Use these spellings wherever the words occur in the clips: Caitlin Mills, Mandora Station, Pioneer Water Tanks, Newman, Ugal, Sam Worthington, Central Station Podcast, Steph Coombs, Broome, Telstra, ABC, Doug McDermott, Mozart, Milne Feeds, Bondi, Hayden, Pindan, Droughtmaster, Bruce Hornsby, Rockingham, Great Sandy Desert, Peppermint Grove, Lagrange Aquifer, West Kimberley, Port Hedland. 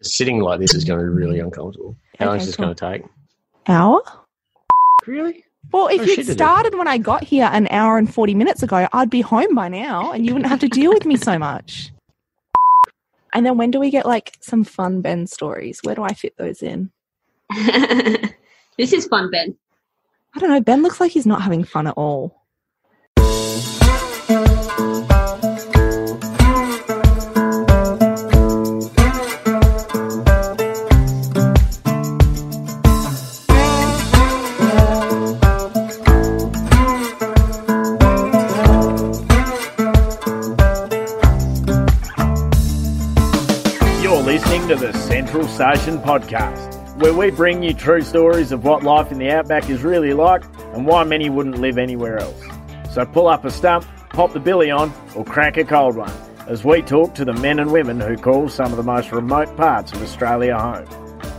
Sitting like this is going to be really uncomfortable. How long is this going to take? Hour? Really? Well, if you'd started when I got here an hour and 40 minutes ago, I'd be home by now and you wouldn't have to deal with me so much. And then when do we get, like, some fun Ben stories? Where do I fit those in? This is fun, Ben. I don't know. Ben looks like he's not having fun at all. To the Central Station Podcast, where we bring you true stories of what life in the outback is really like and why many wouldn't live anywhere else. So pull up a stump, pop the billy on, or crack a cold one as we talk to the men and women who call some of the most remote parts of Australia home.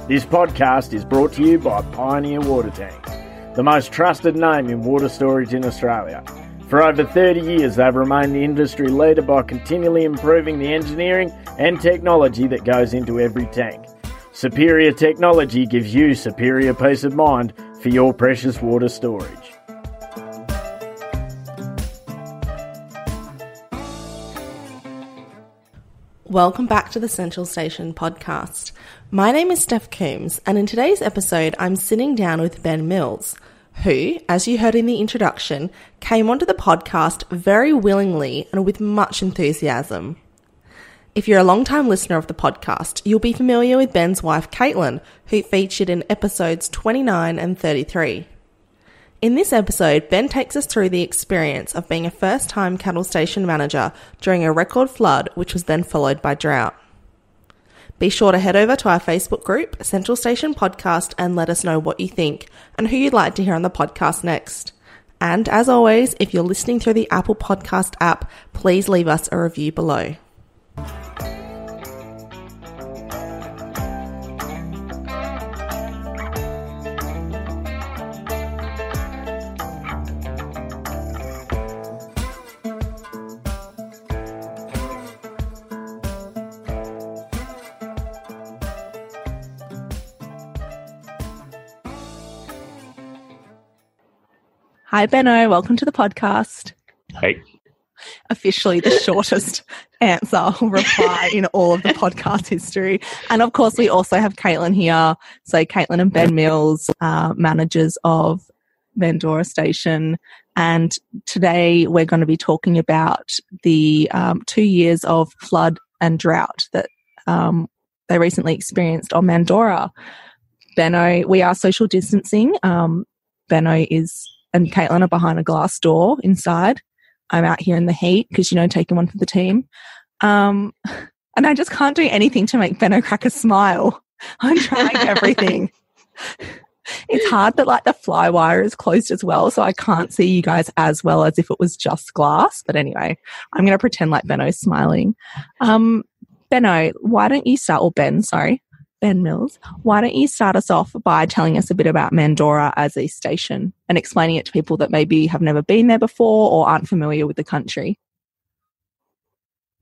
This podcast is brought to you by Pioneer Water Tanks, the most trusted name in water storage in Australia. For over 30 years, they've remained the industry leader by continually improving the engineering and technology that goes into every tank. Superior technology gives you superior peace of mind for your precious water storage. Welcome back to the Central Station Podcast. My name is Steph Coombs, and in today's episode, I'm sitting down with Ben Mills, who, as you heard in the introduction, came onto the podcast very willingly and with much enthusiasm. If you're a long-time listener of the podcast, you'll be familiar with Ben's wife, Caitlin, who featured in episodes 29 and 33. In this episode, Ben takes us through the experience of being a first-time cattle station manager during a record flood, which was then followed by drought. Be sure to head over to our Facebook group, Central Station Podcast, and let us know what you think and who you'd like to hear on the podcast next. And as always, if you're listening through the Apple Podcast app, please leave us a review below. Hi, Benno. Welcome to the podcast. Hey. Officially the shortest answer or reply in all of the podcast history. And, of course, we also have Caitlin here. So Caitlin and Ben Mills are managers of Mandora Station. And today we're going to be talking about the 2 years of flood and drought that they recently experienced on Mandora. Benno, we are social distancing. Benno is... and Caitlin are behind a glass door inside. I'm out here in the heat because, you know, taking one for the team. And I just can't do anything to make Benno Cracker smile. I'm trying everything. It's hard that, like, the fly wire is closed as well, so I can't see you guys as well as if it was just glass. But anyway, I'm going to pretend like Benno's smiling. Benno, why don't you start, or Ben, sorry, Ben Mills, why don't you start us off by telling us a bit about Mandora as a station and explaining it to people that maybe have never been there before or aren't familiar with the country?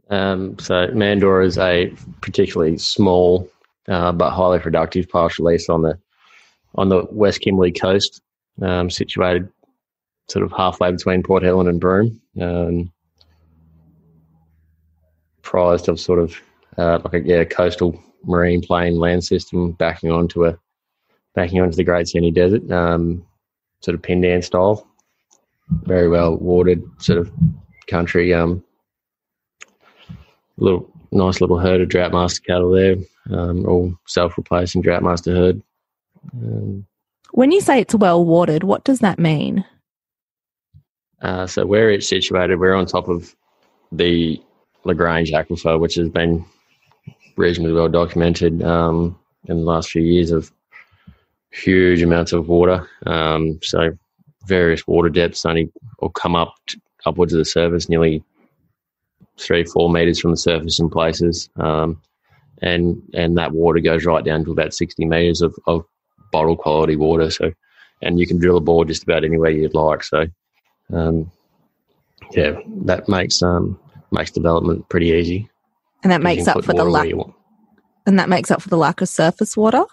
So Mandora is a particularly small but highly productive pastoral lease on the West Kimberley coast, situated sort of halfway between Port Hedland and Broome, comprised of sort of coastal marine plain land system backing onto the Great Sandy Desert, sort of Pindan style, very well watered sort of country. Nice little herd of Droughtmaster cattle there, all self-replacing Droughtmaster herd. When you say it's well watered, what does that mean? So where it's situated, we're on top of the Lagrange Aquifer, which has been reasonably well documented in the last few years of huge amounts of water. So various water depths only will come up upwards of the surface, nearly 3-4 metres from the surface in places. And that water goes right down to about 60 metres of bottle quality water. So, and you can drill a bore just about anywhere you'd like. So, that makes development pretty easy. And that makes up for the lack. and that makes up for the lack of surface water?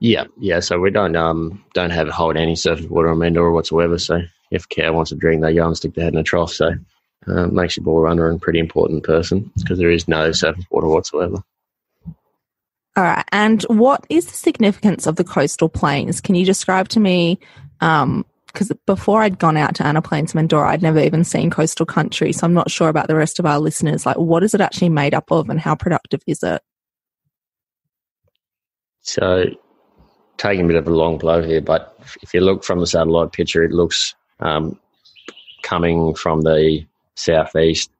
Yeah. So we don't have hold any surface water on Mandora whatsoever. So if a cow wants a drink, they go and stick their head in a trough. So it makes your bull runner a pretty important person because there is no surface water whatsoever. All right. And what is the significance of the coastal plains? Can you describe to me, because before I'd gone out to Anna Plains, Mandora, I'd never even seen coastal country. So I'm not sure about the rest of our listeners. Like, what is it actually made up of and how productive is it? So taking a bit of a long blow here, but if you look from the satellite picture, it looks coming from the southeast.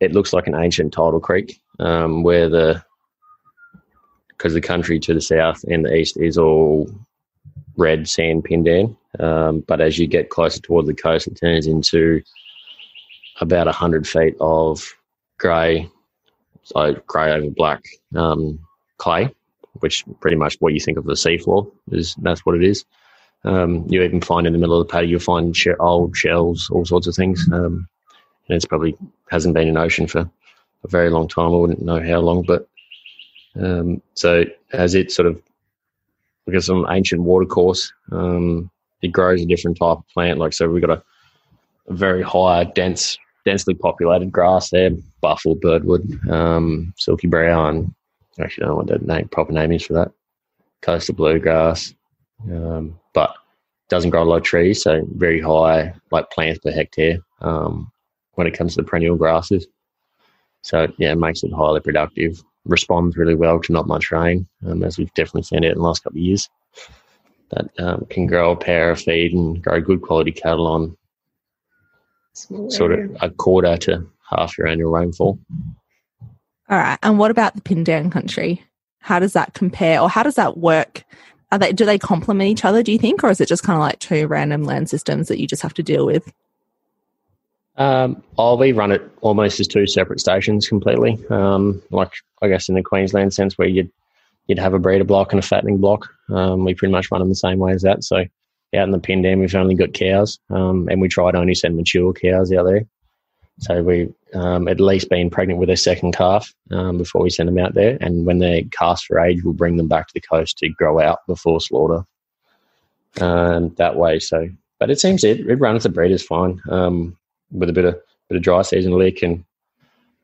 It looks like an ancient tidal creek where because the country to the south and the east is all red sand Pindan. But as you get closer toward the coast, it turns into about 100 feet of grey over black clay, which pretty much what you think of the seafloor is. That's what it is. You even find in the middle of the paddy, you'll find old shells, all sorts of things. And it's probably hasn't been an ocean for a very long time. I wouldn't know how long, but so as it sort of, because some ancient water course, it grows a different type of plant. Like, so we've got a very high, densely populated grass there, buffle, birdwood, silky brow, and actually I don't know what the proper name is for that, coastal bluegrass, but doesn't grow a lot of trees, so very high, like plants per hectare when it comes to the perennial grasses. So, yeah, it makes it highly productive. Responds really well to not much rain, as we've definitely found out in the last couple of years. That can grow a pair of feed and grow good quality cattle on sort of a quarter to half your annual rainfall. All right. And what about the Pindan country? How does that compare, or how does that work? Do they complement each other, do you think, or is it just kind of like two random land systems that you just have to deal with? We run it almost as two separate stations completely. Like I guess in the Queensland sense, where you'd have a breeder block and a fattening block. We pretty much run them the same way as that. So out in the Pindan, we've only got cows, and we try to only send mature cows out there. So we at least been pregnant with a second calf before we send them out there. And when they're cast for age, we'll bring them back to the coast to grow out before slaughter. That way, so but it seems it runs the breeders fine. With a bit of dry season lick and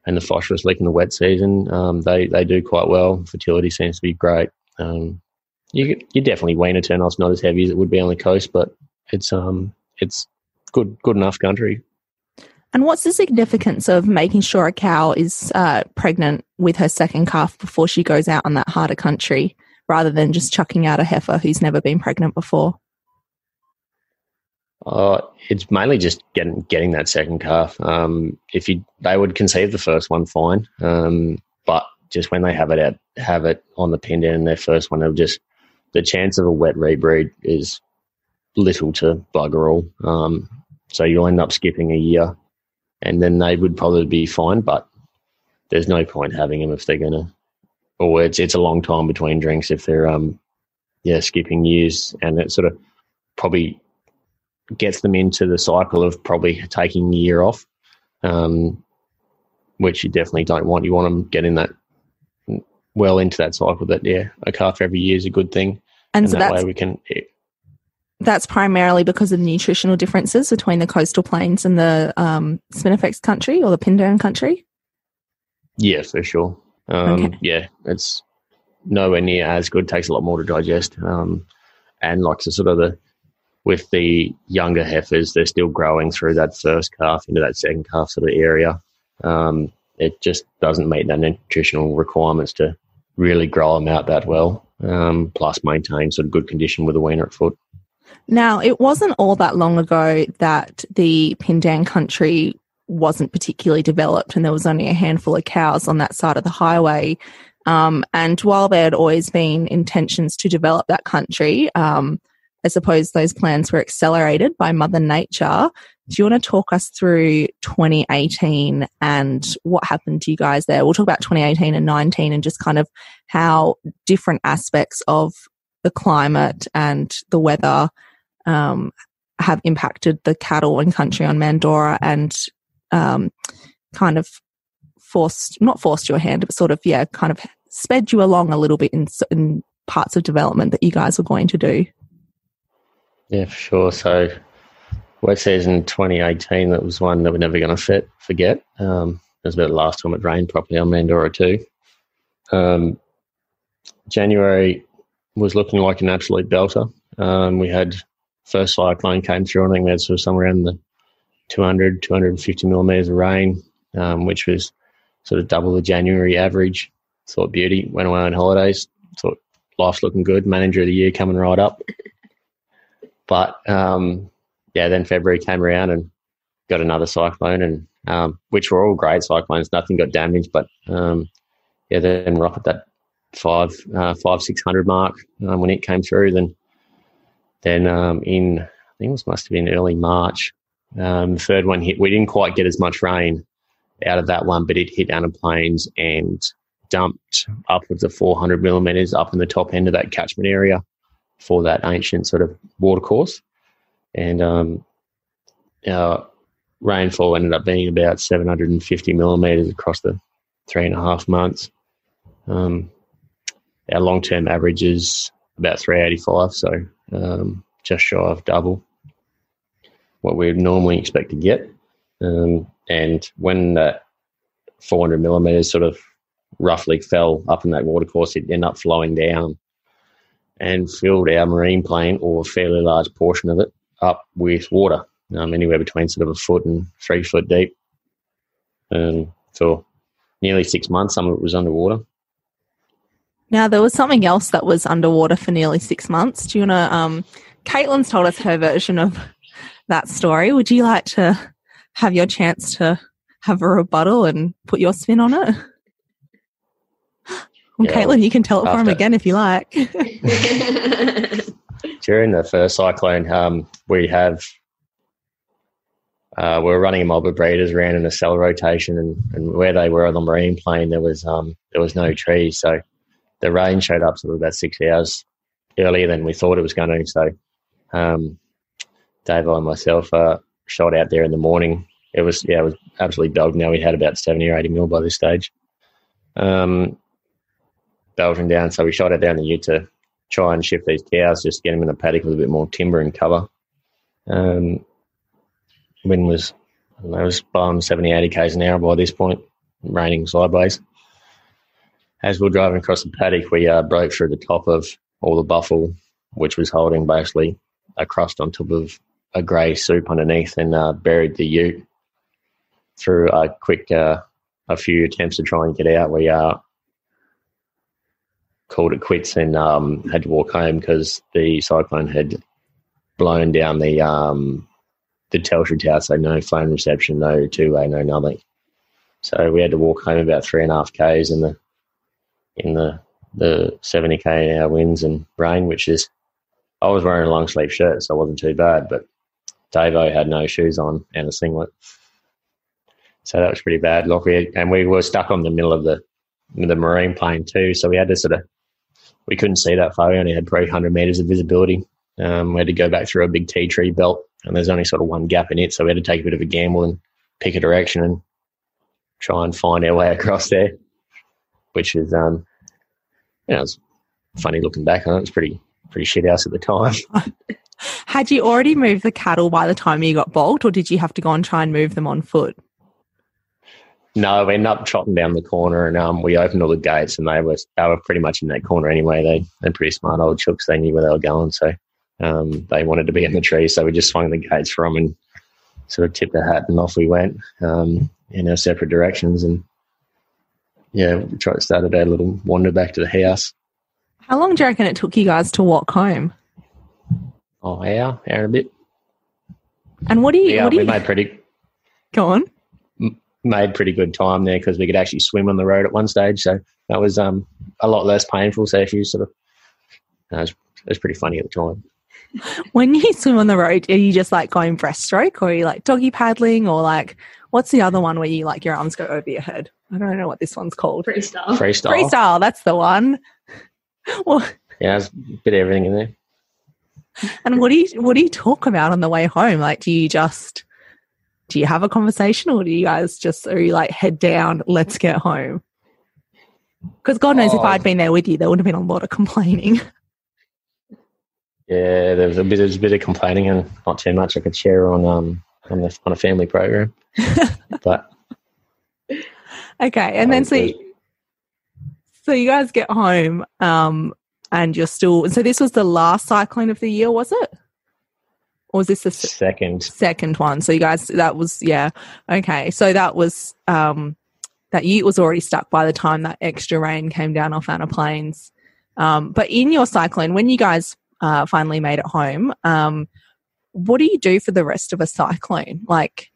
the phosphorus lick in the wet season, they do quite well. Fertility seems to be great. You definitely wean a turnip's not as heavy as it would be on the coast, but it's good enough country. And what's the significance of making sure a cow is pregnant with her second calf before she goes out on that harder country, rather than just chucking out a heifer who's never been pregnant before? It's mainly just getting that second calf. They would conceive the first one fine, but just when they have it on the Pindan and their first one, the chance of a wet rebreed is little to bugger all. So you'll end up skipping a year, and then they would probably be fine. But there's no point having them if they're gonna. Or it's a long time between drinks if they're skipping years, and it sort of probably gets them into the cycle of probably taking a year off, which you definitely don't want. You want them getting that well into that cycle that, yeah, a calf every year is a good thing. And so that way we can... That's primarily because of the nutritional differences between the coastal plains and the Spinifex country or the Pindan country? Yeah, for sure. Okay. Yeah, it's nowhere near as good. It takes a lot more to digest. And like to sort of with the younger heifers, they're still growing through that first calf into that second calf sort of area. It just doesn't meet that nutritional requirements to really grow them out that well, plus maintain sort of good condition with a weaner at foot. Now, it wasn't all that long ago that the Pindan country wasn't particularly developed and there was only a handful of cows on that side of the highway. And while there had always been intentions to develop that country, I suppose those plans were accelerated by Mother Nature. Do you want to talk us through 2018 and what happened to you guys there? We'll talk about 2018 and 19 and just kind of how different aspects of the climate and the weather have impacted the cattle and country on Mandora and kind of kind of sped you along a little bit in parts of development that you guys were going to do. Yeah, for sure. So wet season 2018, that was one that we're never going to forget. It was about the last time it rained properly on Mandora too. January was looking like an absolute belter. We had first cyclone came through. I think we had sort of somewhere around the 200, 250 millimetres of rain, which was sort of double the January average. Thought beauty, went away on holidays, thought life's looking good, manager of the year coming right up. But, then February came around and got another cyclone, and which were all great cyclones. Nothing got damaged, but, then rocked that 500-600 mark when it came through. Then in, I think it must have been early March, the third one hit. We didn't quite get as much rain out of that one, but it hit Anna Plains and dumped upwards of 400 millimetres up in the top end of that catchment area for that ancient sort of watercourse. And our rainfall ended up being about 750 millimetres across the 3.5 months. Our long-term average is about 385, so just shy of double what we would normally expect to get. And when that 400 millimetres sort of roughly fell up in that watercourse, it ended up flowing down and filled our marine plain, or a fairly large portion of it, up with water, anywhere between sort of 1 foot and 3 foot deep. For nearly 6 months, some of it was underwater. Now, there was something else that was underwater for nearly 6 months. Do you want to, Caitlin's told us her version of that story. Would you like to have your chance to have a rebuttal and put your spin on it? Well, yeah, Caitlin, you can tell it for him again if you like. During the first cyclone, we were running a mob of breeders around in a cell rotation, and where they were on the marine plain, there was no trees. So the rain showed up sort of about 6 hours earlier than we thought it was going to. So Dave and myself shot out there in the morning. It was absolutely belting. Now we had about 70 or 80 mil by this stage. Belting down, so we shot out down the ute to try and shift these cows, just get them in a paddock with a bit more timber and cover. Wind was, blowing 70, 80 k's an hour by this point, raining sideways. As we were driving across the paddock, we broke through the top of all the buffle, which was holding basically a crust on top of a grey soup underneath, and buried the ute. Through a quick, a few attempts to try and get out, we called it quits and had to walk home because the cyclone had blown down the Telstra tower, so no phone reception, no two-way, no nothing. So we had to walk home about 3.5 k's in the 70 k an hour winds and rain, which is, I was wearing a long sleeve shirt, so it wasn't too bad, but Davo had no shoes on and a singlet, so that was pretty bad. And we were stuck on the middle of the marine plane too, so we had to we couldn't see that far. We only had probably 100 metres of visibility. We had to go back through a big tea tree belt, and there's only sort of one gap in it, so we had to take a bit of a gamble and pick a direction and try and find our way across there, which is, it was funny looking back on it. It was pretty shit house at the time. Had you already moved the cattle by the time you got bogged, or did you have to go and try and move them on foot? No, we ended up trotting down the corner, and we opened all the gates, and they were pretty much in that corner anyway. They're pretty smart old chooks. They knew where they were going, so they wanted to be in the tree, so we just swung the gates for them and sort of tipped the hat, and off we went in our separate directions. And, yeah, we started our little wander back to the house. How long do you reckon it took you guys to walk home? Oh, hour and a bit. And what do you... Yeah, what do we made pretty... Go on. Made pretty good time there because we could actually swim on the road at one stage, so that was a lot less painful. So if you it was pretty funny at the time. When you swim on the road, are you just like going breaststroke, or are you like doggy paddling, or like what's the other one where you like your arms go over your head? I don't know what this one's called. Freestyle, that's the one. Well, yeah, there's a bit of everything in there. And what do you talk about on the way home? Like, do you just do you have a conversation, or do you guys just, are you like head down, let's get home? Because God knows if I'd been there with you, there would have been a lot of complaining. Yeah, there was a bit of complaining, and not too much I could share on a family program. But okay, and then so you guys get home, and you're still. So this was the last cyclone of the year, was it? Or was this the second one? So you guys, that was okay. So that was that ute was already stuck by the time that extra rain came down off Anna Plains. But in your cyclone, when you guys finally made it home, what do you do for the rest of a cyclone? Like,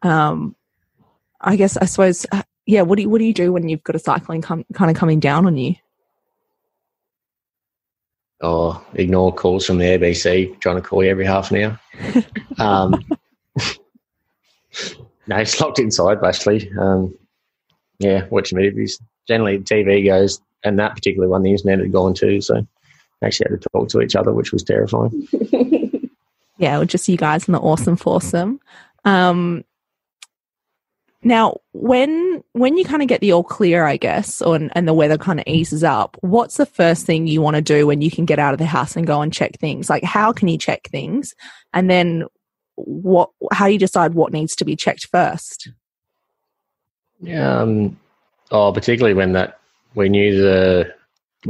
I guess, I suppose, what do you do when you've got a cyclone kind of coming down on you? Oh, ignore calls from the ABC trying to call you every half an hour. No, it's locked inside, basically. Watching movies. Generally, TV goes, and that particular one, the internet had gone too, so actually had to talk to each other, which was terrifying. Yeah, well, just you guys and the awesome foursome. Now, when you kind of get the all clear, I guess, and the weather kind of eases up, what's the first thing you want to do when you can get out of the house and go and check things? Like, how can you check things? And then how do you decide what needs to be checked first? Yeah, particularly when we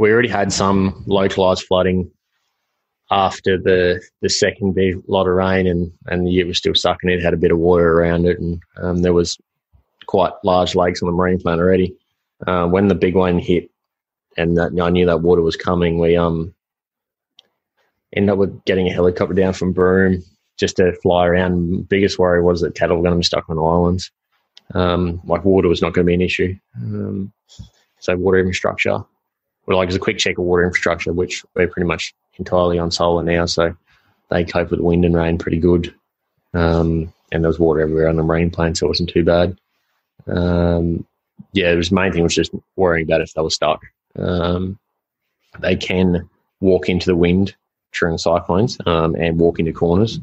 already had some localised flooding after the second big lot of rain, and the ute was still sucking in, had a bit of water around it, and there was quite large lakes on the marine plan already. When the big one hit and that I knew that water was coming, we ended up with getting a helicopter down from Broome just to fly around. Biggest worry was that cattle were going to be stuck on islands. Water was not going to be an issue. So water infrastructure. Well, like, it's a quick check of water infrastructure, which we're pretty much entirely on solar now, so they cope with wind and rain pretty good. And there was water everywhere on the marine plane, so it wasn't too bad. The main thing was just worrying about if they were stuck. They can walk into the wind during cyclones and walk into corners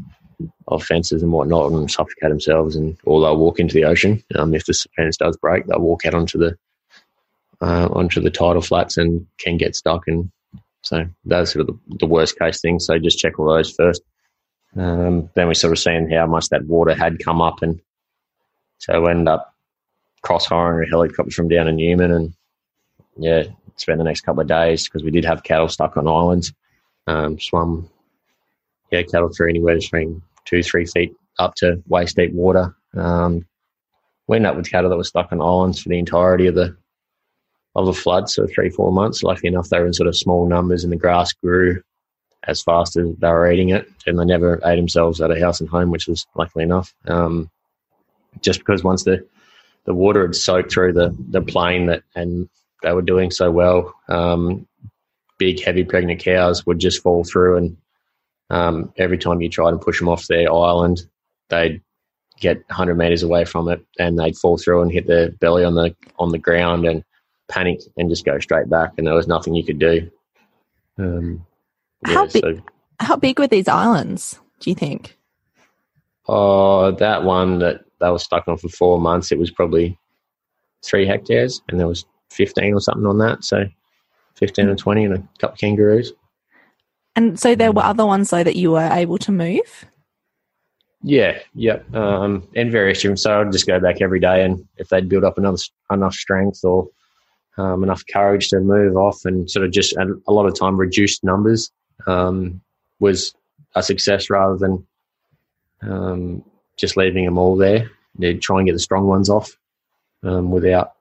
of fences and whatnot and suffocate themselves, or they'll walk into the ocean. If the fence does break, they'll walk out onto the tidal flats and can get stuck. And so that's sort of the worst case thing. So just check all those first. Then we sort of seen how much that water had come up, and so we ended up cross-hiring a helicopter from down in Newman, and spent the next couple of days, because we did have cattle stuck on islands. Cattle through anywhere between 2-3 feet up to waist deep water. We ended up with cattle that were stuck on islands for the entirety of the flood, so 3-4 months. Lucky enough, they were in sort of small numbers, and the grass grew as fast as they were eating it, and they never ate themselves out of house and home, which was luckily enough. Just because once the water had soaked through the plain, and they were doing so well, big, heavy pregnant cows would just fall through, and every time you tried and push them off their island, they'd get 100 metres away from it, and they'd fall through and hit their belly on the ground, and panic and just go straight back, and there was nothing you could do. How big were these islands, do you think? That one that they were stuck on for 4 months, it was probably 3 hectares, and there was 15 or something on that, so 15 or 20 and a couple of kangaroos. And so there were other ones, though, that you were able to move? Yeah, yep, and various different. So I'd just go back every day, and if they'd built up enough strength or enough courage to move off, and sort of just a lot of time reduced numbers was a success, rather than just leaving them all there. They'd try and get the strong ones off without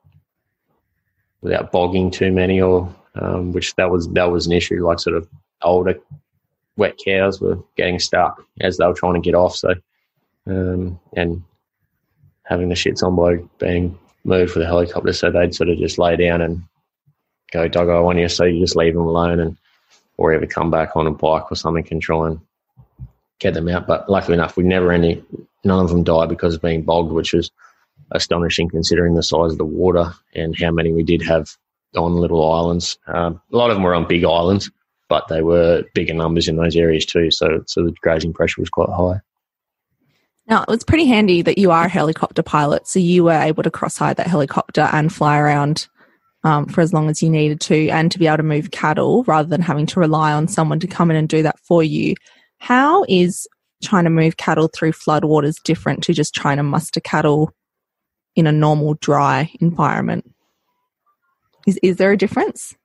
bogging too many, or which that was an issue. Like, sort of older wet cows were getting stuck as they were trying to get off, so and having the shits on by being moved with a helicopter, so they'd sort of just lay down and go doggo on you, so you just leave them alone, and or ever come back on a bike or something and try and get them out. But luckily enough, we never none of them died because of being bogged, which was astonishing considering the size of the water and how many we did have on little islands. A lot of them were on big islands, but they were bigger numbers in those areas too, so the grazing pressure was quite high. Now, it was pretty handy that you are a helicopter pilot, so you were able to cross-hire that helicopter and fly around for as long as you needed to, and to be able to move cattle rather than having to rely on someone to come in and do that for you. How is trying to move cattle through floodwaters different to just trying to muster cattle in a normal dry environment? Is there a difference?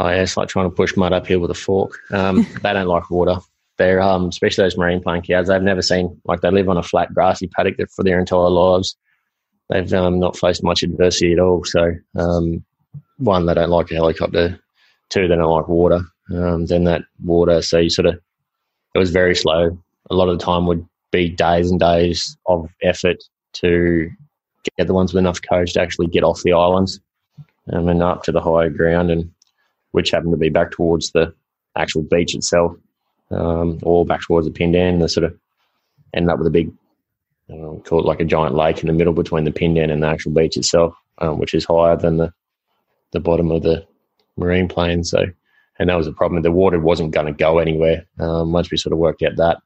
Oh, yeah, it's like trying to push mud uphill with a fork. They don't like water. They're especially those marine plain cows. They've never seen, like, they live on a flat grassy paddock for their entire lives. They've not faced much adversity at all. So, one, they don't like a helicopter. Two, they don't like water. Then that water, so you sort of, it was very slow. A lot of the time would be days and days of effort to get the ones with enough courage to actually get off the islands and up to the higher ground, and which happened to be back towards the actual beach itself, or back towards the Pindan. They sort of ended up with a big, call it like a giant lake in the middle between the Pindan and the actual beach itself, which is higher than the bottom of the marine plain. So, and that was a problem. The water wasn't going to go anywhere. Once we sort of worked out that,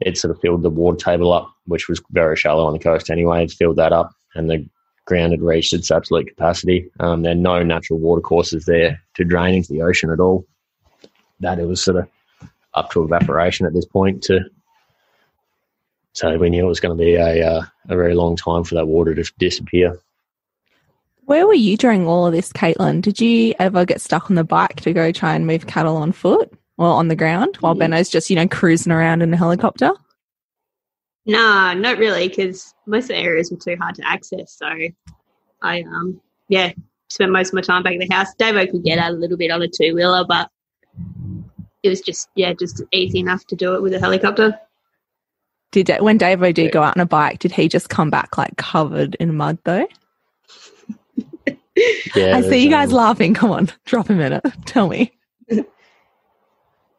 it sort of filled the water table up, which was very shallow on the coast anyway. It filled that up, and the ground had reached its absolute capacity. There are no natural water courses there to drain into the ocean at all. That it was sort of up to evaporation at this point. So we knew it was going to be a very long time for that water to disappear. Where were you during all of this, Caitlin? Did you ever get stuck on the bike to go try and move cattle on foot or on the ground while Benno's just, cruising around in the helicopter? Nah, not really, because most of the areas were too hard to access. So I, spent most of my time back in the house. Davo could get out a little bit on a two-wheeler, but it was just easy enough to do it with a helicopter. When Davo did go out on a bike, did he just come back, like, covered in mud, though? Yeah, I see you guys laughing. Come on, drop a minute. Tell me.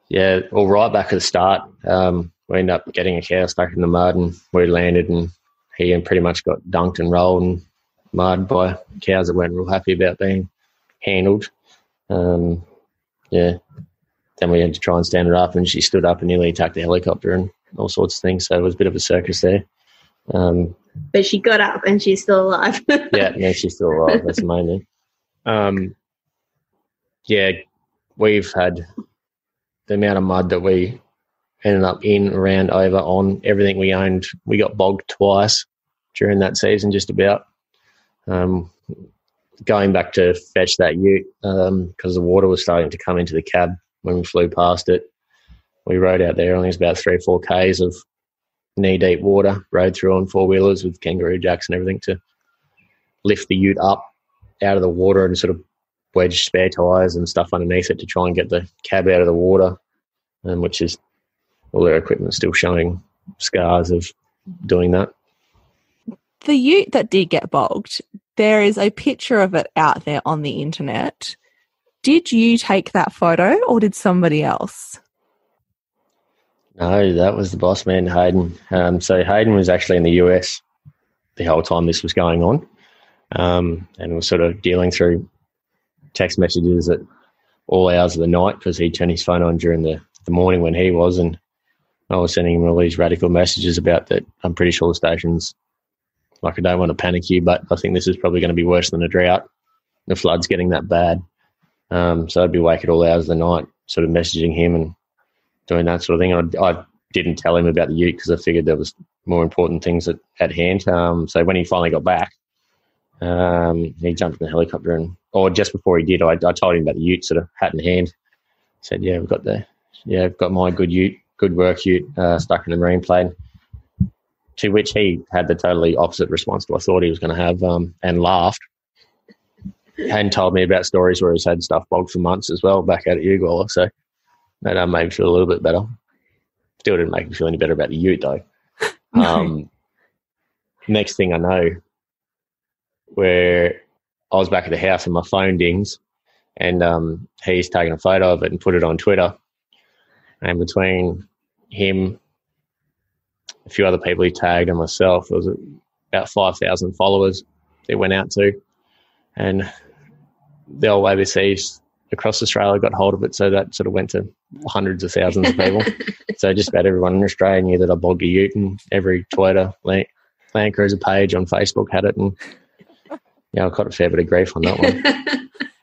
Yeah, well, right back at the start, we ended up getting a cow stuck in the mud, and we landed and he pretty much got dunked and rolled in mud by cows that weren't real happy about being handled. Then we had to try and stand it up, and she stood up and nearly attacked the helicopter and all sorts of things. So it was a bit of a circus there. But she got up and she's still alive. Yeah, she's still alive. That's the main thing. We've had the amount of mud that we ended up in, around, over, on everything we owned. We got bogged twice during that season, just about. Going back to fetch that ute, because the water was starting to come into the cab when we flew past it. We rode out there, I think it was about 3 or 4 Ks of knee-deep water, rode through on four-wheelers with kangaroo jacks and everything to lift the ute up out of the water and sort of wedge spare tyres and stuff underneath it to try and get the cab out of the water, which is... all their equipment still showing scars of doing that. The ute that did get bogged, there is a picture of it out there on the internet. Did you take that photo or did somebody else? No, that was the boss man, Hayden. So Hayden was actually in the US the whole time this was going on, and was sort of dealing through text messages at all hours of the night, because he'd turn his phone on during the morning when he was, and I was sending him all these radical messages about that. I'm pretty sure the station's, like, I don't want to panic you, but I think this is probably going to be worse than a drought. The flood's getting that bad. So I'd be awake at all hours of the night sort of messaging him and doing that sort of thing. I didn't tell him about the ute because I figured there was more important things at hand. So when he finally got back, he jumped in the helicopter, or just before he did, I told him about the ute, sort of hat in hand. Said, yeah, I've got my good ute. Good work, ute, stuck in the marine plane, to which he had the totally opposite response to what I thought he was going to have, and laughed and told me about stories where he's had stuff bogged for months as well back out at Ugal. So that made me feel a little bit better. Still didn't make me feel any better about the ute, though. Next thing I know, where I was back at the house and my phone dings, and he's taken a photo of it and put it on Twitter, and between him, a few other people he tagged, and myself, it was about 5,000 followers they went out to. And the old ABC across Australia got hold of it, so that sort of went to hundreds of thousands of people. So just about everyone in Australia knew that I bogged a ute, and every Twitter Land Cruiser page on Facebook had it, and yeah, I got a fair bit of grief on that one.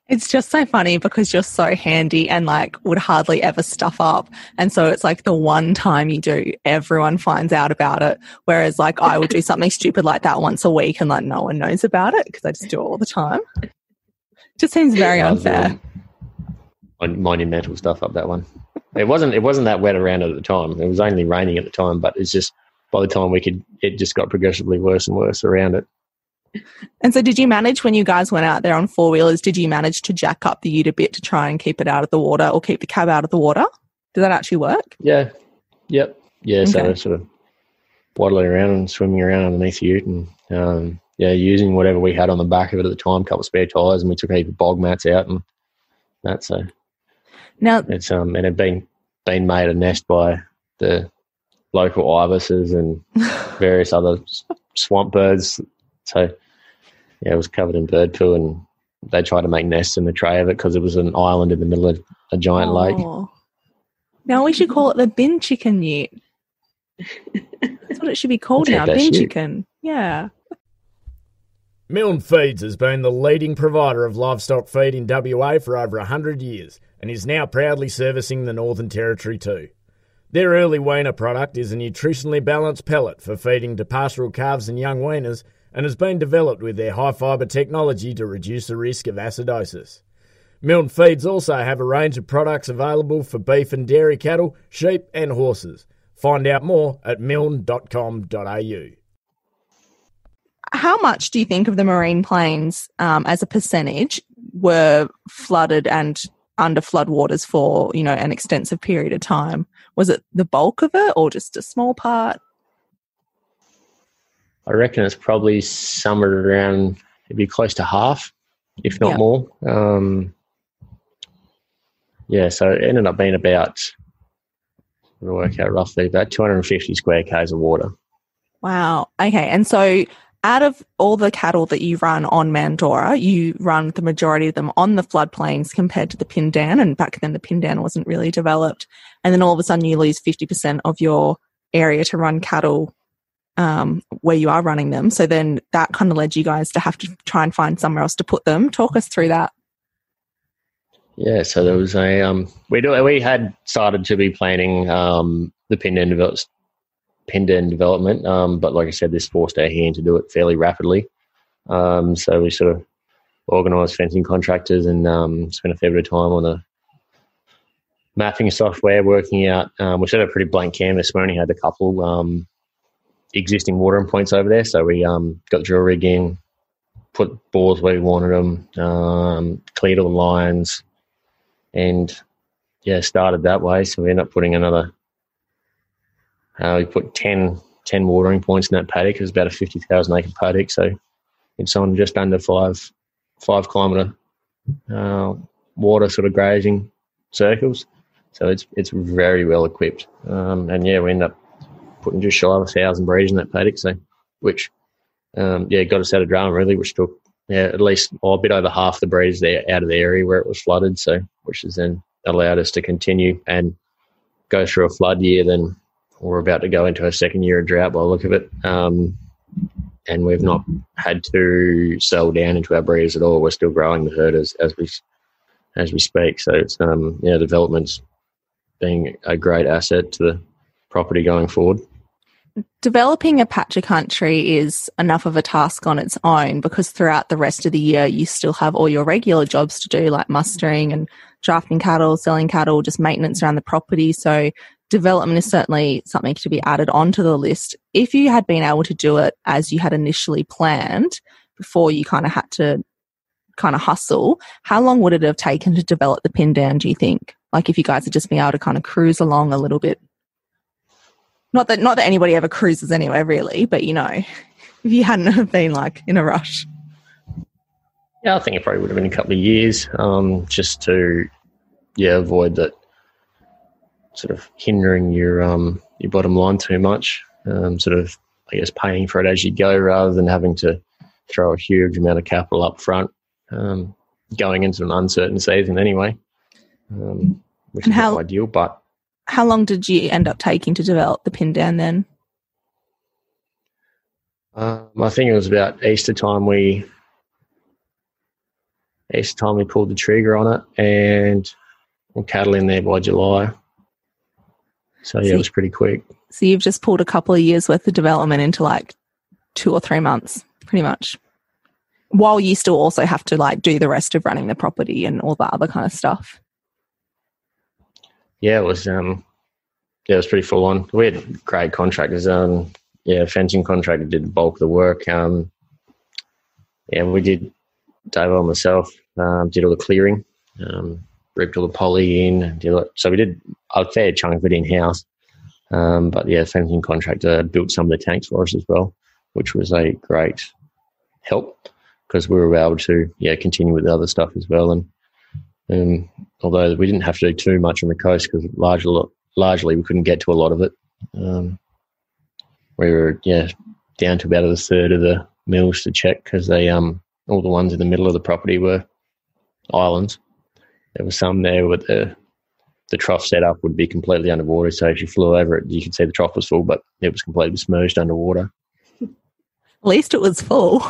It's just so funny because you're so handy and like would hardly ever stuff up. And so it's like the one time you do, everyone finds out about it. Whereas like I will do something stupid like that once a week and like no one knows about it because I just do it all the time. Just seems very unfair. Monumental stuff up that one. It wasn't that wet around it at the time. It was only raining at the time, but it's just by the time it just got progressively worse and worse around it. And so did you manage, when you guys went out there on four-wheelers, did you manage to jack up the ute a bit to try and keep it out of the water or keep the cab out of the water? Did that actually work? Yeah. Yep. Yeah, okay. So they're sort of waddling around and swimming around underneath the ute and, using whatever we had on the back of it at the time, a couple of spare tyres, and we took a heap of bog mats out and that. So now it's and it had been made a nest by the local ibises and various other swamp birds. So, yeah, it was covered in bird poo, and they tried to make nests in the tray of it because it was an island in the middle of a giant lake. Now we should call it the bin chicken ute. That's what it should be called now, bin chicken. Yeah. Milne Feeds has been the leading provider of livestock feed in WA for over 100 years and is now proudly servicing the Northern Territory too. Their early weaner product is a nutritionally balanced pellet for feeding to pastoral calves and young weaners, and has been developed with their high-fibre technology to reduce the risk of acidosis. Milne Feeds also have a range of products available for beef and dairy cattle, sheep and horses. Find out more at milne.com.au. How much do you think of the marine plains as a percentage were flooded and under flood waters for, you know, an extensive period of time? Was it the bulk of it or just a small part? I reckon it's probably somewhere around, it'd be close to half, if not more. So it ended up being about, I'll work out roughly, about 250 square k's of water. Wow. Okay. And so out of all the cattle that you run on Mandora, you run the majority of them on the floodplains compared to the Pindan, and back then the Pindan wasn't really developed. And then all of a sudden you lose 50% of your area to run cattle where you are running them. So then that kind of led you guys to have to try and find somewhere else to put them. Talk us through that. Yeah, so there was a we had started to be planning the Pindan development, but like I said, this forced our hand to do it fairly rapidly. So we sort of organised fencing contractors and spent a fair bit of time on the mapping software, working out. We set a pretty blank canvas. We only had a couple existing watering points over there, so we got the drill rig in, put bores where we wanted them, cleared all the lines, and started that way. So we ended up putting another we put 10 watering points in that paddock. It was about a 50,000 acre paddock, so it's on just under 5 kilometre water sort of grazing circles, so it's very well equipped, and we end up putting just shy of 1,000 breeds in that paddock, so which got us out of drama really, which took at least a bit over half the breeds there out of the area where it was flooded, so which has then allowed us to continue and go through a flood year. Then we're about to go into a second year of drought by the look of it, and we've not had to sell down into our breeds at all. We're still growing the herd as we speak, so it's development's being a great asset to the property going forward. Developing a patch of country is enough of a task on its own because throughout the rest of the year you still have all your regular jobs to do, like mustering and drafting cattle, selling cattle, just maintenance around the property. So development is certainly something to be added onto the list. If you had been able to do it as you had initially planned before you kind of had to kind of hustle, how long would it have taken to develop the Pindan, do you think? Like if you guys had just been able to kind of cruise along a little bit. Not that anybody ever cruises anywhere, really, but, you know, if you hadn't have been, like, in a rush. Yeah, I think it probably would have been a couple of years just to, avoid that sort of hindering your bottom line too much, paying for it as you go rather than having to throw a huge amount of capital up front. going into an uncertain season anyway, which and is not ideal. But how long did you end up taking to develop the Pindan then? I think it was about Easter time we pulled the trigger on it, and we're cattle in there by July. So yeah, it was pretty quick. So you've just pulled a couple of years worth of development into like 2 or 3 months, pretty much. While you still also have to like do the rest of running the property and all that other kind of stuff. Yeah, it was pretty full on. We had great contractors. Fencing contractor did the bulk of the work. We did, Dave and myself, did all the clearing, ripped all the poly in. So we did a fair chunk of it in-house. But the fencing contractor built some of the tanks for us as well, which was a great help because we were able to continue with the other stuff as well. And although we didn't have to do too much on the coast because largely we couldn't get to a lot of it, we were down to about a third of the mills to check because they all the ones in the middle of the property were islands. There were some there with the trough setup would be completely underwater, so if you flew over it, you could see the trough was full, but it was completely submerged underwater. At least it was full.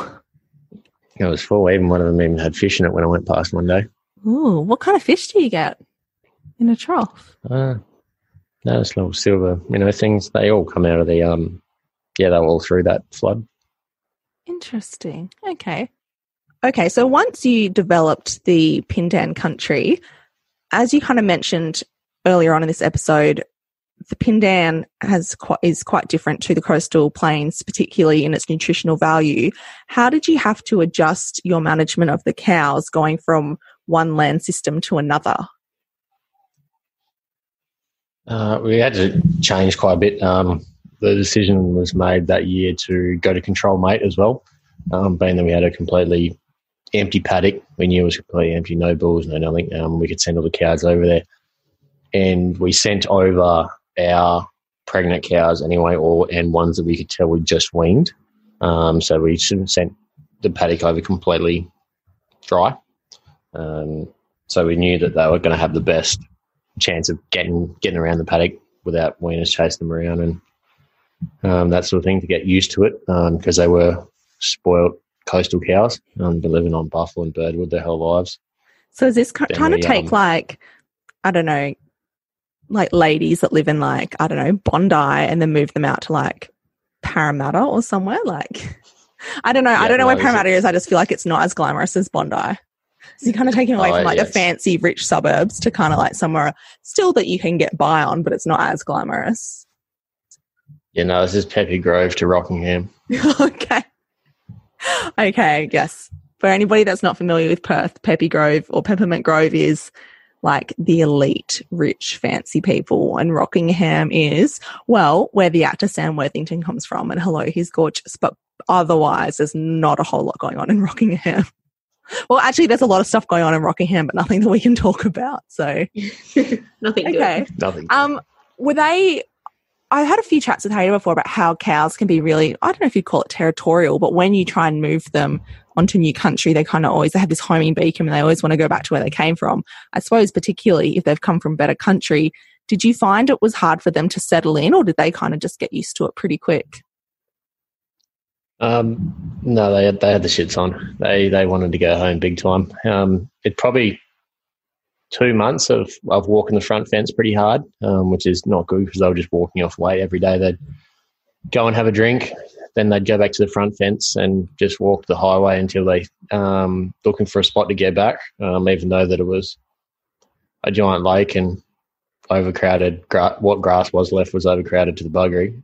It was full. Even one of them even had fish in it when I went past one day. Ooh, what kind of fish do you get in a trough? Those little silver, things. They all come out of the, they were all through that flood. Interesting. Okay, so once you developed the Pindan country, as you kind of mentioned earlier on in this episode, the Pindan is quite different to the coastal plains, particularly in its nutritional value. How did you have to adjust your management of the cows going from one land system to another? We had to change quite a bit. The decision was made that year to go to Control Mate as well, being that we had a completely empty paddock. We knew it was completely empty, no bulls, no nothing. We could send all the cows over there. And we sent over our pregnant cows anyway, and ones that we could tell we just weaned. So we sent the paddock over completely dry. So we knew that they were going to have the best chance of getting around the paddock without weaners chasing them around and that sort of thing, to get used to it, because they were spoiled coastal cows, been living on buffalo and birdwood their whole lives. So is this trying to take ladies that live in Bondi and then move them out to Parramatta or somewhere? I don't know where Parramatta is. I just feel like it's not as glamorous as Bondi. So you're kind of taking away from the fancy rich suburbs to kind of somewhere still that you can get by on, but it's not as glamorous. Yeah, no, this is Peppermint Grove to Rockingham. Okay, yes. For anybody that's not familiar with Perth, Peppermint Grove is the elite, rich, fancy people, and Rockingham is, where the actor Sam Worthington comes from, and hello, he's gorgeous, but otherwise there's not a whole lot going on in Rockingham. Well, actually, there's a lot of stuff going on in Rockingham, but nothing that we can talk about. So, nothing. I had a few chats with Hayden before about how cows can be really, I don't know if you'd call it territorial, but when you try and move them onto new country, they kind of always, they have this homing beacon and they always want to go back to where they came from. I suppose, particularly if they've come from better country, did you find it was hard for them to settle in, or did they kind of just get used to it pretty quick? No, they had the shits on. They wanted to go home big time. It probably 2 months of walking the front fence pretty hard, which is not good because they were just walking off weight every day. They'd go and have a drink, then they'd go back to the front fence and just walk the highway until they looking for a spot to get back, even though that it was a giant lake and overcrowded. What grass was left was overcrowded to the buggery.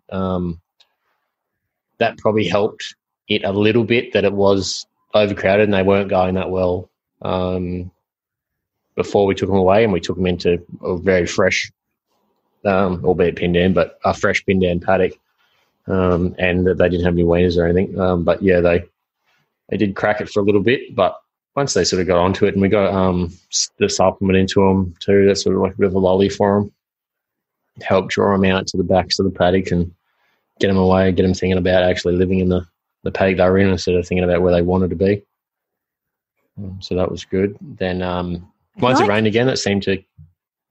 That probably helped it a little bit that it was overcrowded and they weren't going that well before we took them away, and we took them into a very fresh, albeit Pindan, but a fresh Pindan paddock, and that they didn't have any weaners or anything. They did crack it for a little bit, but once they sort of got onto it and we got the supplement into them too, that's sort of like a bit of a lolly for them, it helped draw them out to the backs of the paddock and get them away, get them thinking about actually living in the paddock they were in instead of thinking about where they wanted to be. So that was good. Then once it rained again, that seemed to...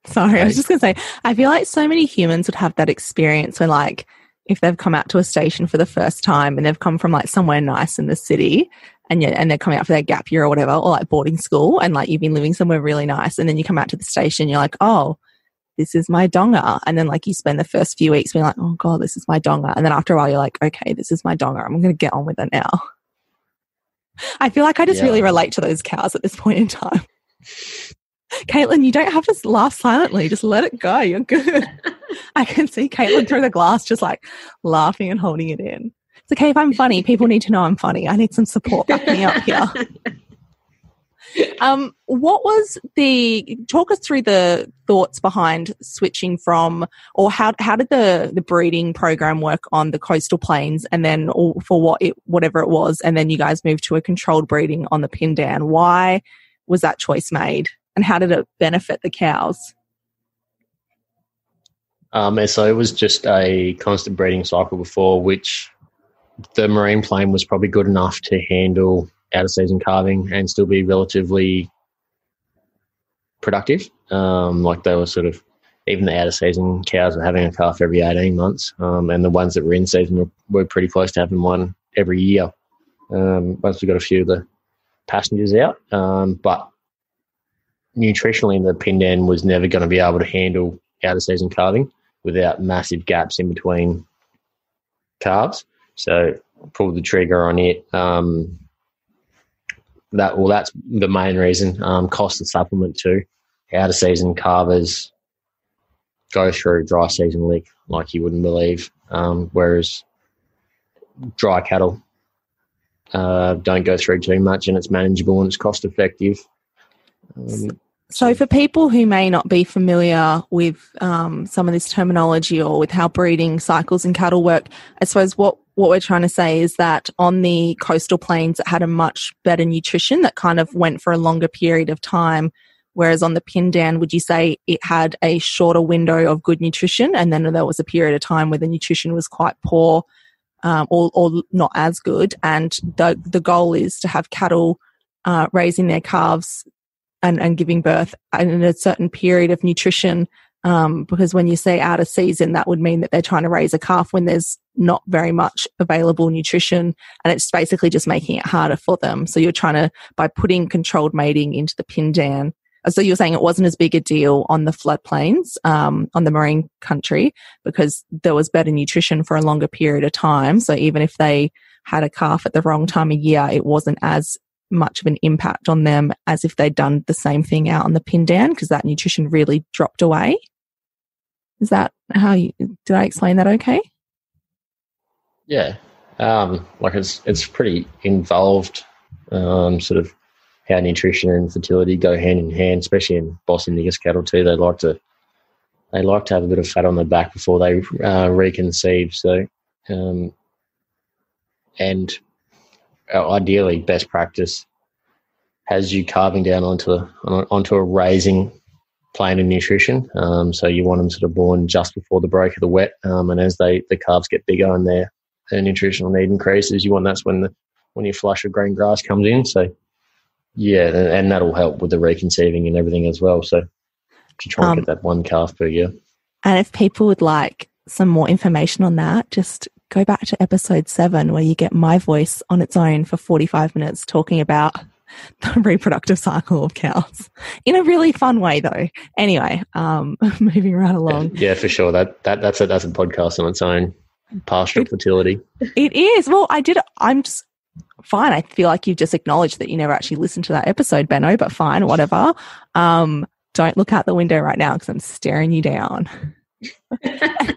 Sorry, I was just going to say, I feel like so many humans would have that experience where, like, if they've come out to a station for the first time and they've come from, like, somewhere nice in the city and they're coming out for their gap year or whatever, or, like, boarding school, and, like, you've been living somewhere really nice and then you come out to the station, you're like, oh, this is my donga. And then, like, you spend the first few weeks being like, oh, God, this is my donga. And then after a while, you're like, okay, this is my donga. I'm going to get on with it now. I feel like I just really relate to those cows at this point in time. Caitlin, you don't have to laugh silently. Just let it go. You're good. I can see Caitlin through the glass just like laughing and holding it in. It's okay if I'm funny. People need to know I'm funny. I need some support backing me up here. Talk us through the thoughts behind switching from, or how did the breeding program work on the coastal plains and then whatever it was, and then you guys moved to a controlled breeding on the Pindan. Why was that choice made? And how did it benefit the cows? And so it was just a constant breeding cycle before, which the marine plane was probably good enough to handle out-of-season calving and still be relatively productive. Like they were sort of, even the out-of-season cows were having a calf every 18 months, and the ones that were in season were pretty close to having one every year once we got a few of the passengers out. But nutritionally, the Pindan was never going to be able to handle out-of-season calving without massive gaps in between calves. So pulled the trigger on it. That's the main reason. Cost of supplement too. Out-of-season calvers go through dry season lick like you wouldn't believe, whereas dry cattle don't go through too much, and it's manageable and it's cost effective. So for people who may not be familiar with some of this terminology or with how breeding cycles in cattle work, I suppose what we're trying to say is that on the coastal plains it had a much better nutrition that kind of went for a longer period of time, whereas on the Pindan, would you say it had a shorter window of good nutrition and then there was a period of time where the nutrition was quite poor or not as good, and the goal is to have cattle raising their calves and giving birth in a certain period of nutrition, because when you say out of season, that would mean that they're trying to raise a calf when there's not very much available nutrition, and it's basically just making it harder for them. So you're trying to, by putting controlled mating into the Pindan, so you're saying it wasn't as big a deal on the floodplains, on the marine country, because there was better nutrition for a longer period of time. So even if they had a calf at the wrong time of year, it wasn't as much of an impact on them as if they'd done the same thing out on the Pindan, because that nutrition really dropped away. Is that how did I explain that okay? Yeah. Like it's pretty involved, sort of how nutrition and fertility go hand in hand, especially in Boston Nigger's cattle too. They like to have a bit of fat on their back before they reconceive. So, and ideally, best practice has you calving down onto a raising plane of nutrition. So you want them sort of born just before the break of the wet, and as the calves get bigger and their nutritional need increases, that's when your flush of green grass comes in. So yeah, and that'll help with the reconceiving and everything as well. So to try and get that one calf per year. And if people would like some more information on that, just go back to episode 7 where you get my voice on its own for 45 minutes talking about the reproductive cycle of cows in a really fun way though. Anyway, moving right along. Yeah, for sure. That's a podcast on its own. Pastoral fertility. It is. Well, fine. I feel like you've just acknowledged that you never actually listened to that episode, Benno, but fine, whatever. Don't look out the window right now because I'm staring you down.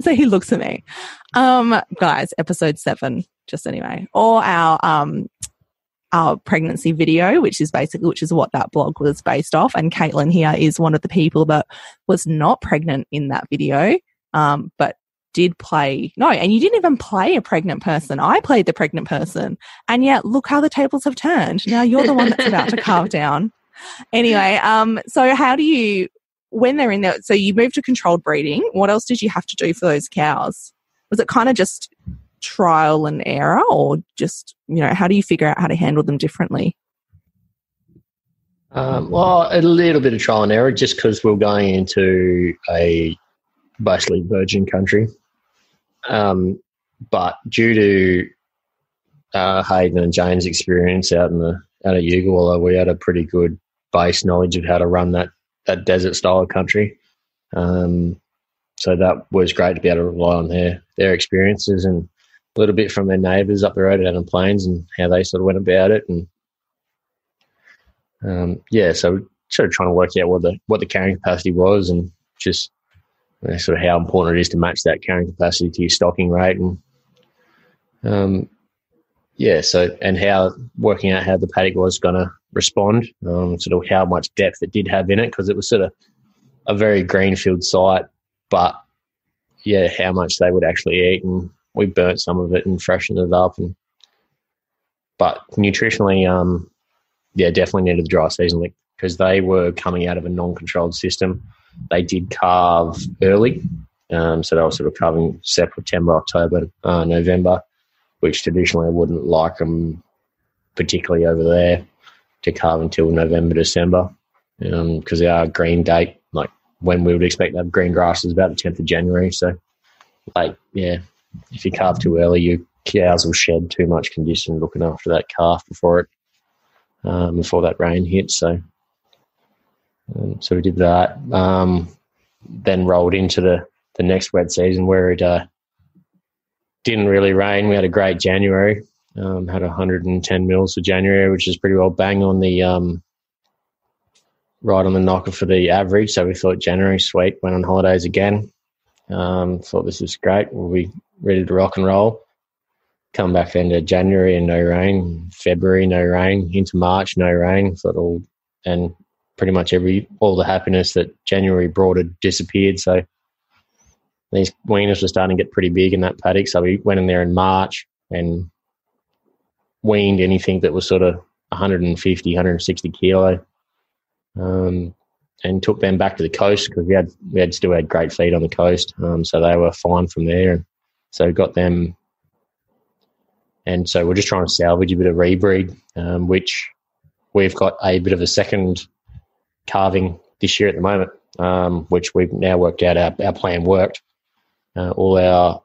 So he looks at me. Guys, episode 7, just anyway, or our pregnancy video, which is what that blog was based off. And Caitlin here is one of the people that was not pregnant in that video, but did play. No, and you didn't even play a pregnant person. I played the pregnant person, and yet look how the tables have turned. Now you're the one that's about to calve down. Anyway, so how do you? When they're in there, so you moved to controlled breeding. What else did you have to do for those cows? Was it kind of just trial and error, or just, how do you figure out how to handle them differently? Well, a little bit of trial and error, just because we're going into a basically virgin country. But due to Hayden and Jane's experience out at Ugal, we had a pretty good base knowledge of how to run that desert style of country. So that was great to be able to rely on their experiences and a little bit from their neighbours up the road at Anna Plains and how they sort of went about it. And so sort of trying to work out what the carrying capacity was, and just sort of how important it is to match that carrying capacity to your stocking rate, and and how working out how the paddock was going to respond, sort of how much depth it did have in it, because it was sort of a very greenfield site, but yeah, how much they would actually eat, and we burnt some of it and freshened it up, but nutritionally, definitely needed the dry season because they were coming out of a non-controlled system. They did calve early, so they were sort of calving September, October, November, which traditionally I wouldn't like them, particularly over there, to calve until November, December, because they are green date, like when we would expect to have green grass is about the 10th of January. So, if you calve too early, your cows will shed too much condition looking after that calf before that rain hit. So, we did that. Then rolled into the next wet season where it didn't really rain. We had a great January. Had 110 mils for January, which is pretty well bang on the right on the knocker for the average. So we thought January, sweet. Went on holidays again. Thought this was great. We'll be ready to rock and roll. Come back then to January and no rain. February, no rain. Into March, no rain. And pretty much all the happiness that January brought had disappeared. So these weaners were starting to get pretty big in that paddock. So we went in there in March and weaned anything that was sort of 150, 160 kilo, and took them back to the coast because we still had great feed on the coast. So they were fine from there. And so got them. And so we're just trying to salvage a bit of rebreed, which we've got a bit of a second calving this year at the moment, which we've now worked out our plan worked. What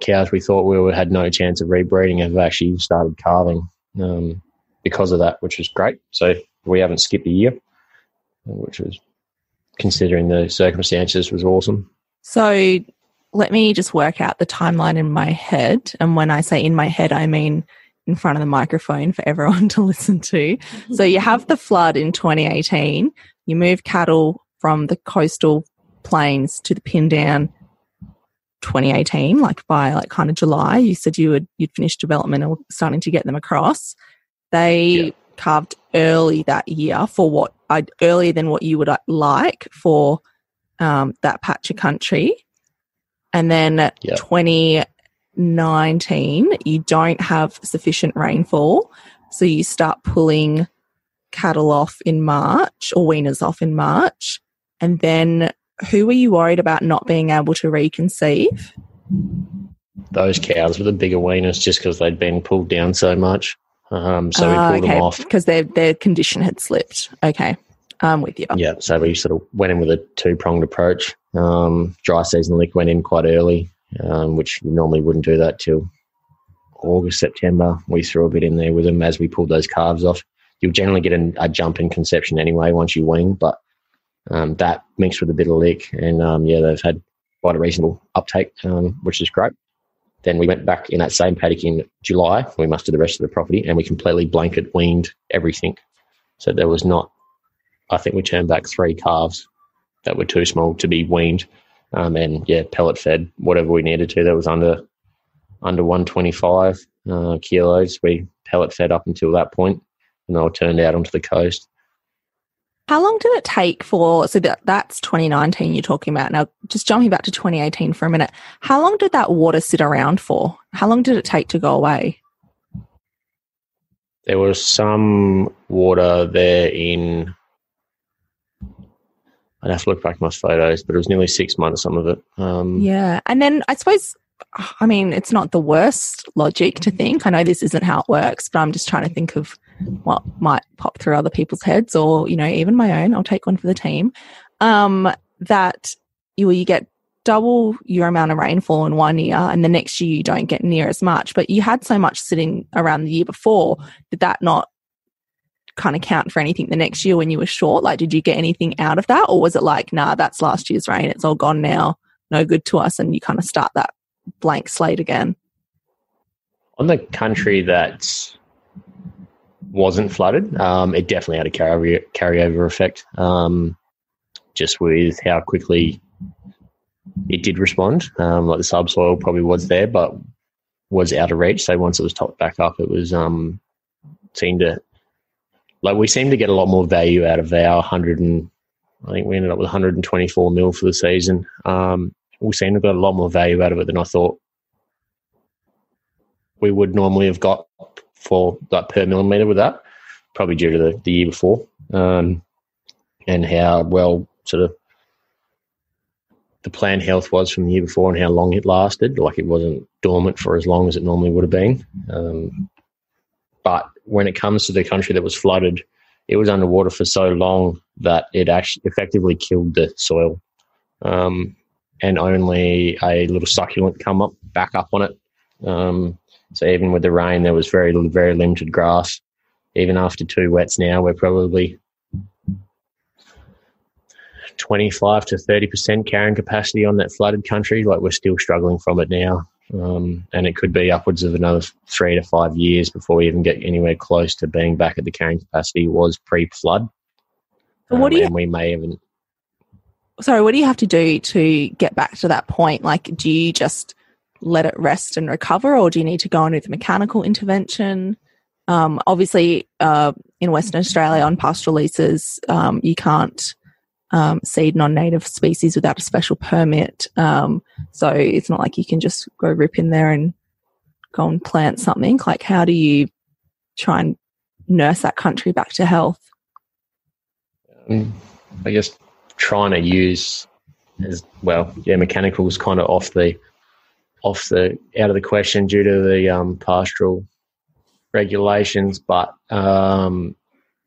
cows we thought had no chance of rebreeding have actually started calving because of that, which is great. So we haven't skipped a year, which was, considering the circumstances, was awesome. So let me just work out the timeline in my head. And when I say in my head, I mean in front of the microphone for everyone to listen to. So you have the flood in 2018. You move cattle from the coastal plains to the Pindan 2018, by July. You said you'd finished development and were starting to get them across. They calved early that year earlier than what you would like for that patch of country. And then 2019, you don't have sufficient rainfall, so you start pulling cattle off in March, or weaners off in March. And then who were you worried about not being able to reconceive? Those cows were the bigger weaners just because they'd been pulled down so much. We pulled them off. Because their condition had slipped. Okay, I'm with you. Yeah, so we sort of went in with a two-pronged approach. Dry season lick went in quite early, which you normally wouldn't do that till August, September. We threw a bit in there with them as we pulled those calves off. You'll generally get a jump in conception anyway once you wean, but that mixed with a bit of lick and, they've had quite a reasonable uptake, which is great. Then we went back in that same paddock in July. We mustered the rest of the property and we completely blanket weaned everything. So there was not, I think we turned back three calves that were too small to be weaned, pellet fed whatever we needed to. That was under 125 kilos. We pellet fed up until that point, and they were turned out onto the coast. How long did it take that's 2019 you're talking about. Now, just jumping back to 2018 for a minute, how long did that water sit around for? How long did it take to go away? There was some water there in... I'd have to look back at my photos, but it was nearly 6 months, some of it. And then I suppose, it's not the worst logic to think. I know this isn't how it works, but I'm just trying to think of what might pop through other people's heads or, you know, even my own, I'll take one for the team, that you get double your amount of rainfall in one year and the next year you don't get near as much. But you had so much sitting around the year before, did that not kind of count for anything the next year when you were short? Like, did you get anything out of that? Or was it like, nah, that's last year's rain, it's all gone now, no good to us, and you kind of start that blank slate again? On the country that wasn't flooded, it definitely had a carryover effect, just with how quickly it did respond. Like the subsoil probably was there but was out of reach, so once it was topped back up, it was we seemed to get a lot more value out of our 100 and I think we ended up with 124 mil for the season. We seemed to get a lot more value out of it than I thought we would normally have got for like per millimetre with that, probably due to the year before, and how well sort of the plant health was from the year before and how long it lasted. Like, it wasn't dormant for as long as it normally would have been. But when it comes to the country that was flooded, it was underwater for so long that it actually effectively killed the soil, and only a little succulent come up back up on it. So even with the rain, there was very limited grass. Even after two wets now, we're probably 25 to 30% carrying capacity on that flooded country. Like, we're still struggling from it now. And it could be upwards of another 3 to 5 years before we even get anywhere close to being back at the carrying capacity it was pre-flood. What do you have to do to get back to that point? Like, do you just let it rest and recover, or do you need to go and do the mechanical intervention? Obviously, in Western Australia on pastoral leases, you can't seed non-native species without a special permit, so it's not like you can just go rip in there and go and plant something. Like, how do you try and nurse that country back to health? I guess trying to use as well, yeah, mechanicals kind of out of the question due to the pastoral regulations, but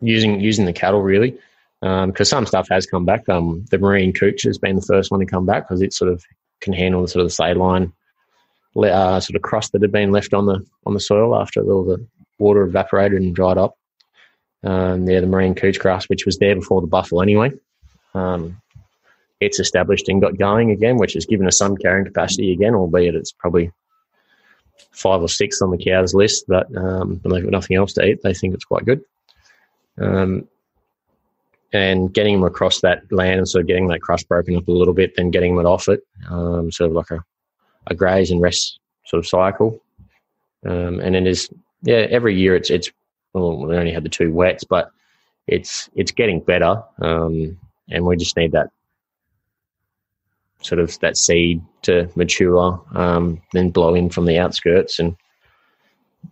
using the cattle really. Because some stuff has come back. The marine cooch has been the first one to come back because it sort of can handle the sort of the saline sort of crust that had been left on the soil after all the water evaporated and dried up. The marine cooch grass, which was there before the buffle anyway, it's established and got going again, which has given us some carrying capacity again, albeit it's probably 5 or 6 on the cows list, but when they've got nothing else to eat, they think it's quite good. And getting them across that land and sort of getting that crust broken up a little bit, then getting them off it, sort of like a graze and rest sort of cycle. And it is, yeah, every year we only had the 2 wets, but it's getting better. And we just need that sort of that seed to mature, then blow in from the outskirts. And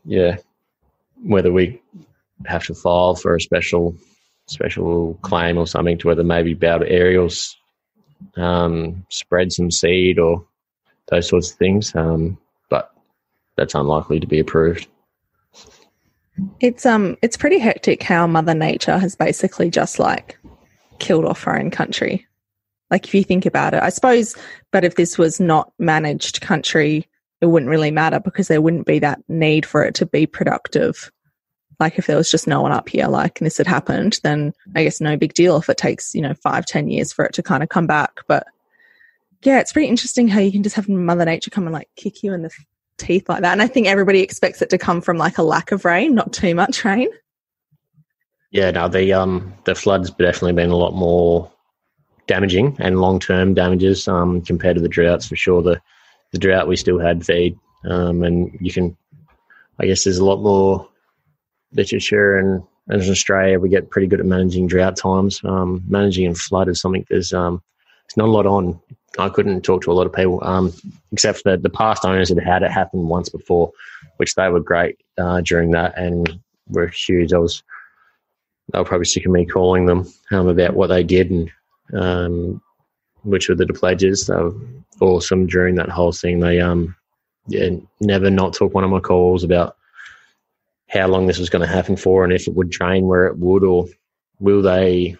yeah, whether we have to file for a special claim or something to whether maybe be able to aerials spread some seed or those sorts of things, but that's unlikely to be approved. It's pretty hectic how Mother Nature has basically just like killed off her own country. Like, if you think about it, I suppose, but if this was not managed country, it wouldn't really matter because there wouldn't be that need for it to be productive. Like, if there was just no one up here, like, and this had happened, then I guess no big deal if it takes, 5, 10 years for it to kind of come back. But yeah, it's pretty interesting how you can just have Mother Nature come and like kick you in the teeth like that. And I think everybody expects it to come from like a lack of rain, not too much rain. Yeah, no, the flood's definitely been a lot more damaging and long-term damages compared to the droughts for sure. The drought we still had feed, and you can, I guess, there's a lot more literature, and as in Australia we get pretty good at managing drought times. Managing and flood is something there's it's not a lot on. I couldn't talk to a lot of people except for the past owners that had it happen once before, which they were great during that and were huge. They were probably sick of me calling them about what they did and which were the pledges. They were awesome during that whole thing. They never not took one of my calls about how long this was going to happen for and if it would drain where it would, or will they,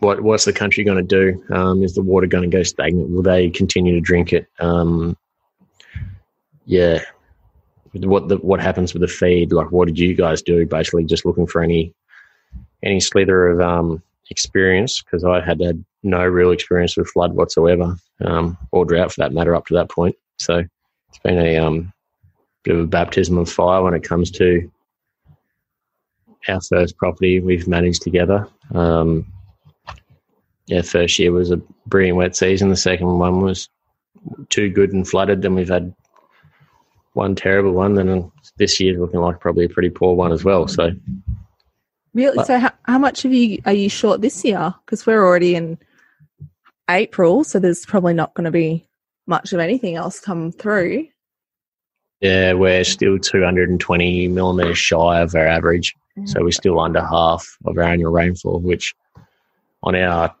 what's the country going to do? Is the water going to go stagnant? Will they continue to drink it? What happens with the feed? Like, what did you guys do? Basically just looking for any slither of experience, because I had no real experience with flood whatsoever, or drought for that matter up to that point. So it's been a bit of a baptism of fire when it comes to our first property we've managed together. First year was a brilliant wet season. The second one was too good and flooded. Then we've had one terrible one. Then this year's looking like probably a pretty poor one as well. So really, but, so how much of you are you short this year? Because we're already in April, so there's probably not going to be much of anything else come through. Yeah, we're still 220 millimetres shy of our average, so we're still under half of our annual rainfall, which on our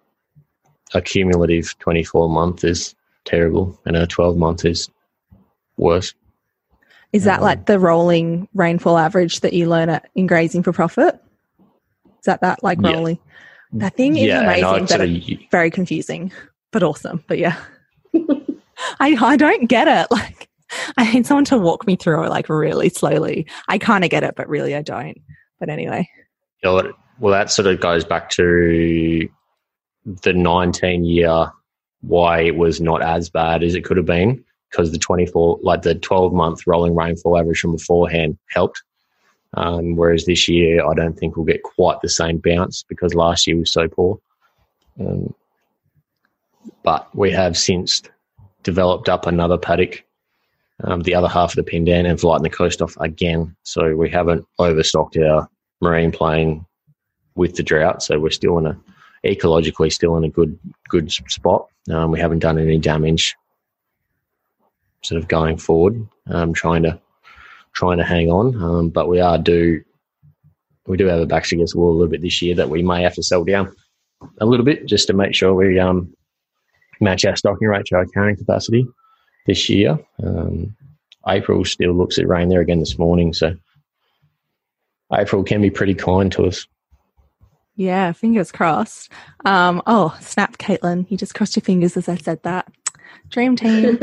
accumulative 24-month is terrible and our 12-month is worse. Is that like the rolling rainfall average that you learn in Grazing for Profit? Is that like rolling? Yeah. That thing is amazing, but very confusing, but awesome. But yeah, I don't get it, like. I need someone to walk me through it like really slowly. I kind of get it, but really I don't. But anyway. Well, that sort of goes back to the 19-year why it was not as bad as it could have been, because the 12-month rolling rainfall average from beforehand helped. Whereas this year I don't think we'll get quite the same bounce because last year was so poor. But we have since developed up another paddock, the other half of the Pindan, and lighten the coast off again. So we haven't overstocked our marine plain with the drought. So we're still ecologically in a good spot. We haven't done any damage sort of going forward, trying to hang on. But we do have a backs against the wall a little bit this year that we may have to sell down a little bit just to make sure we match our stocking rate to our carrying capacity. This year, April still looks at rain there again this morning, so April can be pretty kind to us. Yeah, fingers crossed. Oh, snap, Caitlin, you just crossed your fingers as I said that. Dream team.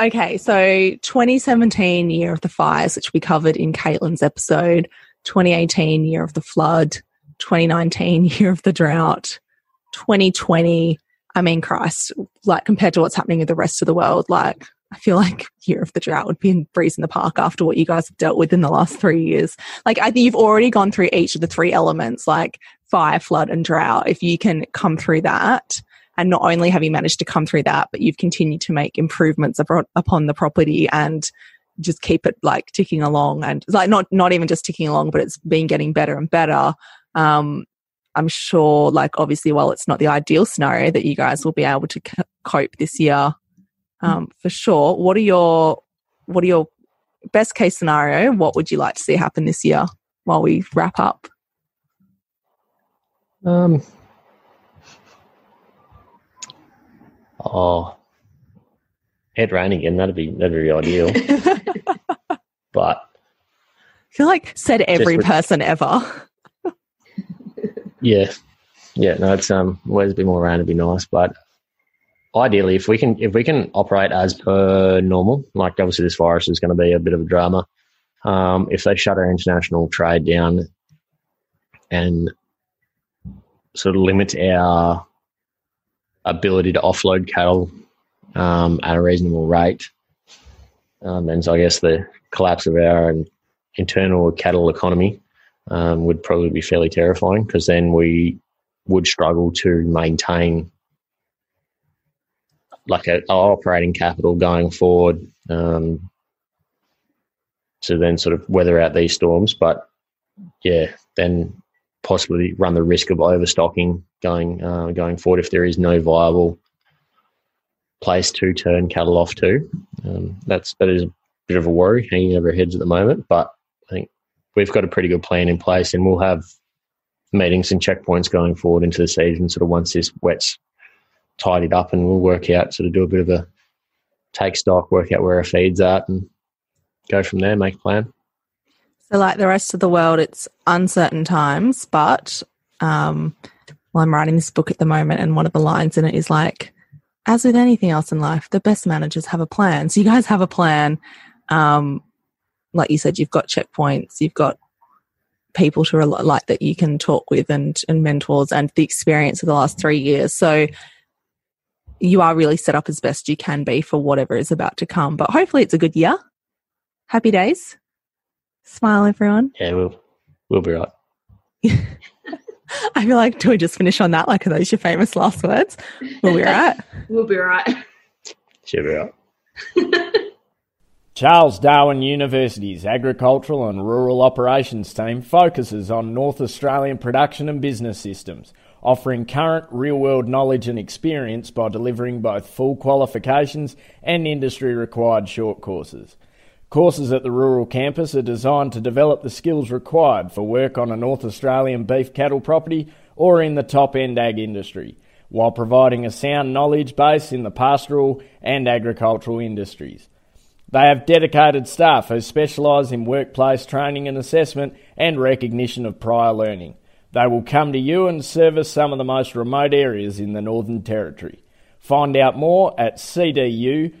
Okay, so 2017 year of the fires, which we covered in Caitlin's episode, 2018 year of the flood, 2019 year of the drought, 2020. I mean, Christ, like compared to what's happening in the rest of the world, like I feel like year of the drought would be a breeze in the park after what you guys have dealt with in the last 3 years. Like I think you've already gone through each of the three elements, like fire, flood and drought. If you can come through that, and not only have you managed to come through that, but you've continued to make improvements upon the property and just keep it like ticking along, and like not even just ticking along, but it's been getting better and better. I'm sure, like, obviously, while it's not the ideal scenario, that you guys will be able to cope this year for sure. What are your best case scenario? What would you like to see happen this year while we wrap up? Head rain again. That'd be ideal. But I feel like said every person ever. Yeah. No, it's always a bit more rain, it'd be nice. But ideally, if we can operate as per normal, like obviously this virus is going to be a bit of a drama. If they shut our international trade down and sort of limit our ability to offload cattle at a reasonable rate, and so I guess the collapse of our internal cattle economy. Would probably be fairly terrifying, because then we would struggle to maintain like our operating capital going forward to then sort of weather out these storms. But, yeah, then possibly run the risk of overstocking going forward if there is no viable place to turn cattle off to. That is a bit of a worry hanging over our heads at the moment, but I think we've got a pretty good plan in place, and we'll have meetings and checkpoints going forward into the season sort of once this wet's tidied up, and we'll work out, sort of do a bit of a take stock, work out where our feed's at and go from there, make a plan. So like the rest of the world, it's uncertain times, but well, I'm writing this book at the moment, and one of the lines in it is like, as with anything else in life, the best managers have a plan. So you guys have a plan. Like you said, you've got checkpoints, you've got people to like that you can talk with and mentors, and the experience of the last 3 years. So you are really set up as best you can be for whatever is about to come. But hopefully it's a good year. Happy days. Smile, everyone. Yeah, we'll be right. I feel like, do we just finish on that? Like, are those your famous last words? We'll be right. We'll be right. She'll be right. Charles Darwin University's Agricultural and Rural Operations team focuses on North Australian production and business systems, offering current real-world knowledge and experience by delivering both full qualifications and industry-required short courses. Courses at the rural campus are designed to develop the skills required for work on a North Australian beef cattle property or in the top-end ag industry, while providing a sound knowledge base in the pastoral and agricultural industries. They have dedicated staff who specialise in workplace training and assessment and recognition of prior learning. They will come to you and service some of the most remote areas in the Northern Territory. Find out more at cdu.edu.au.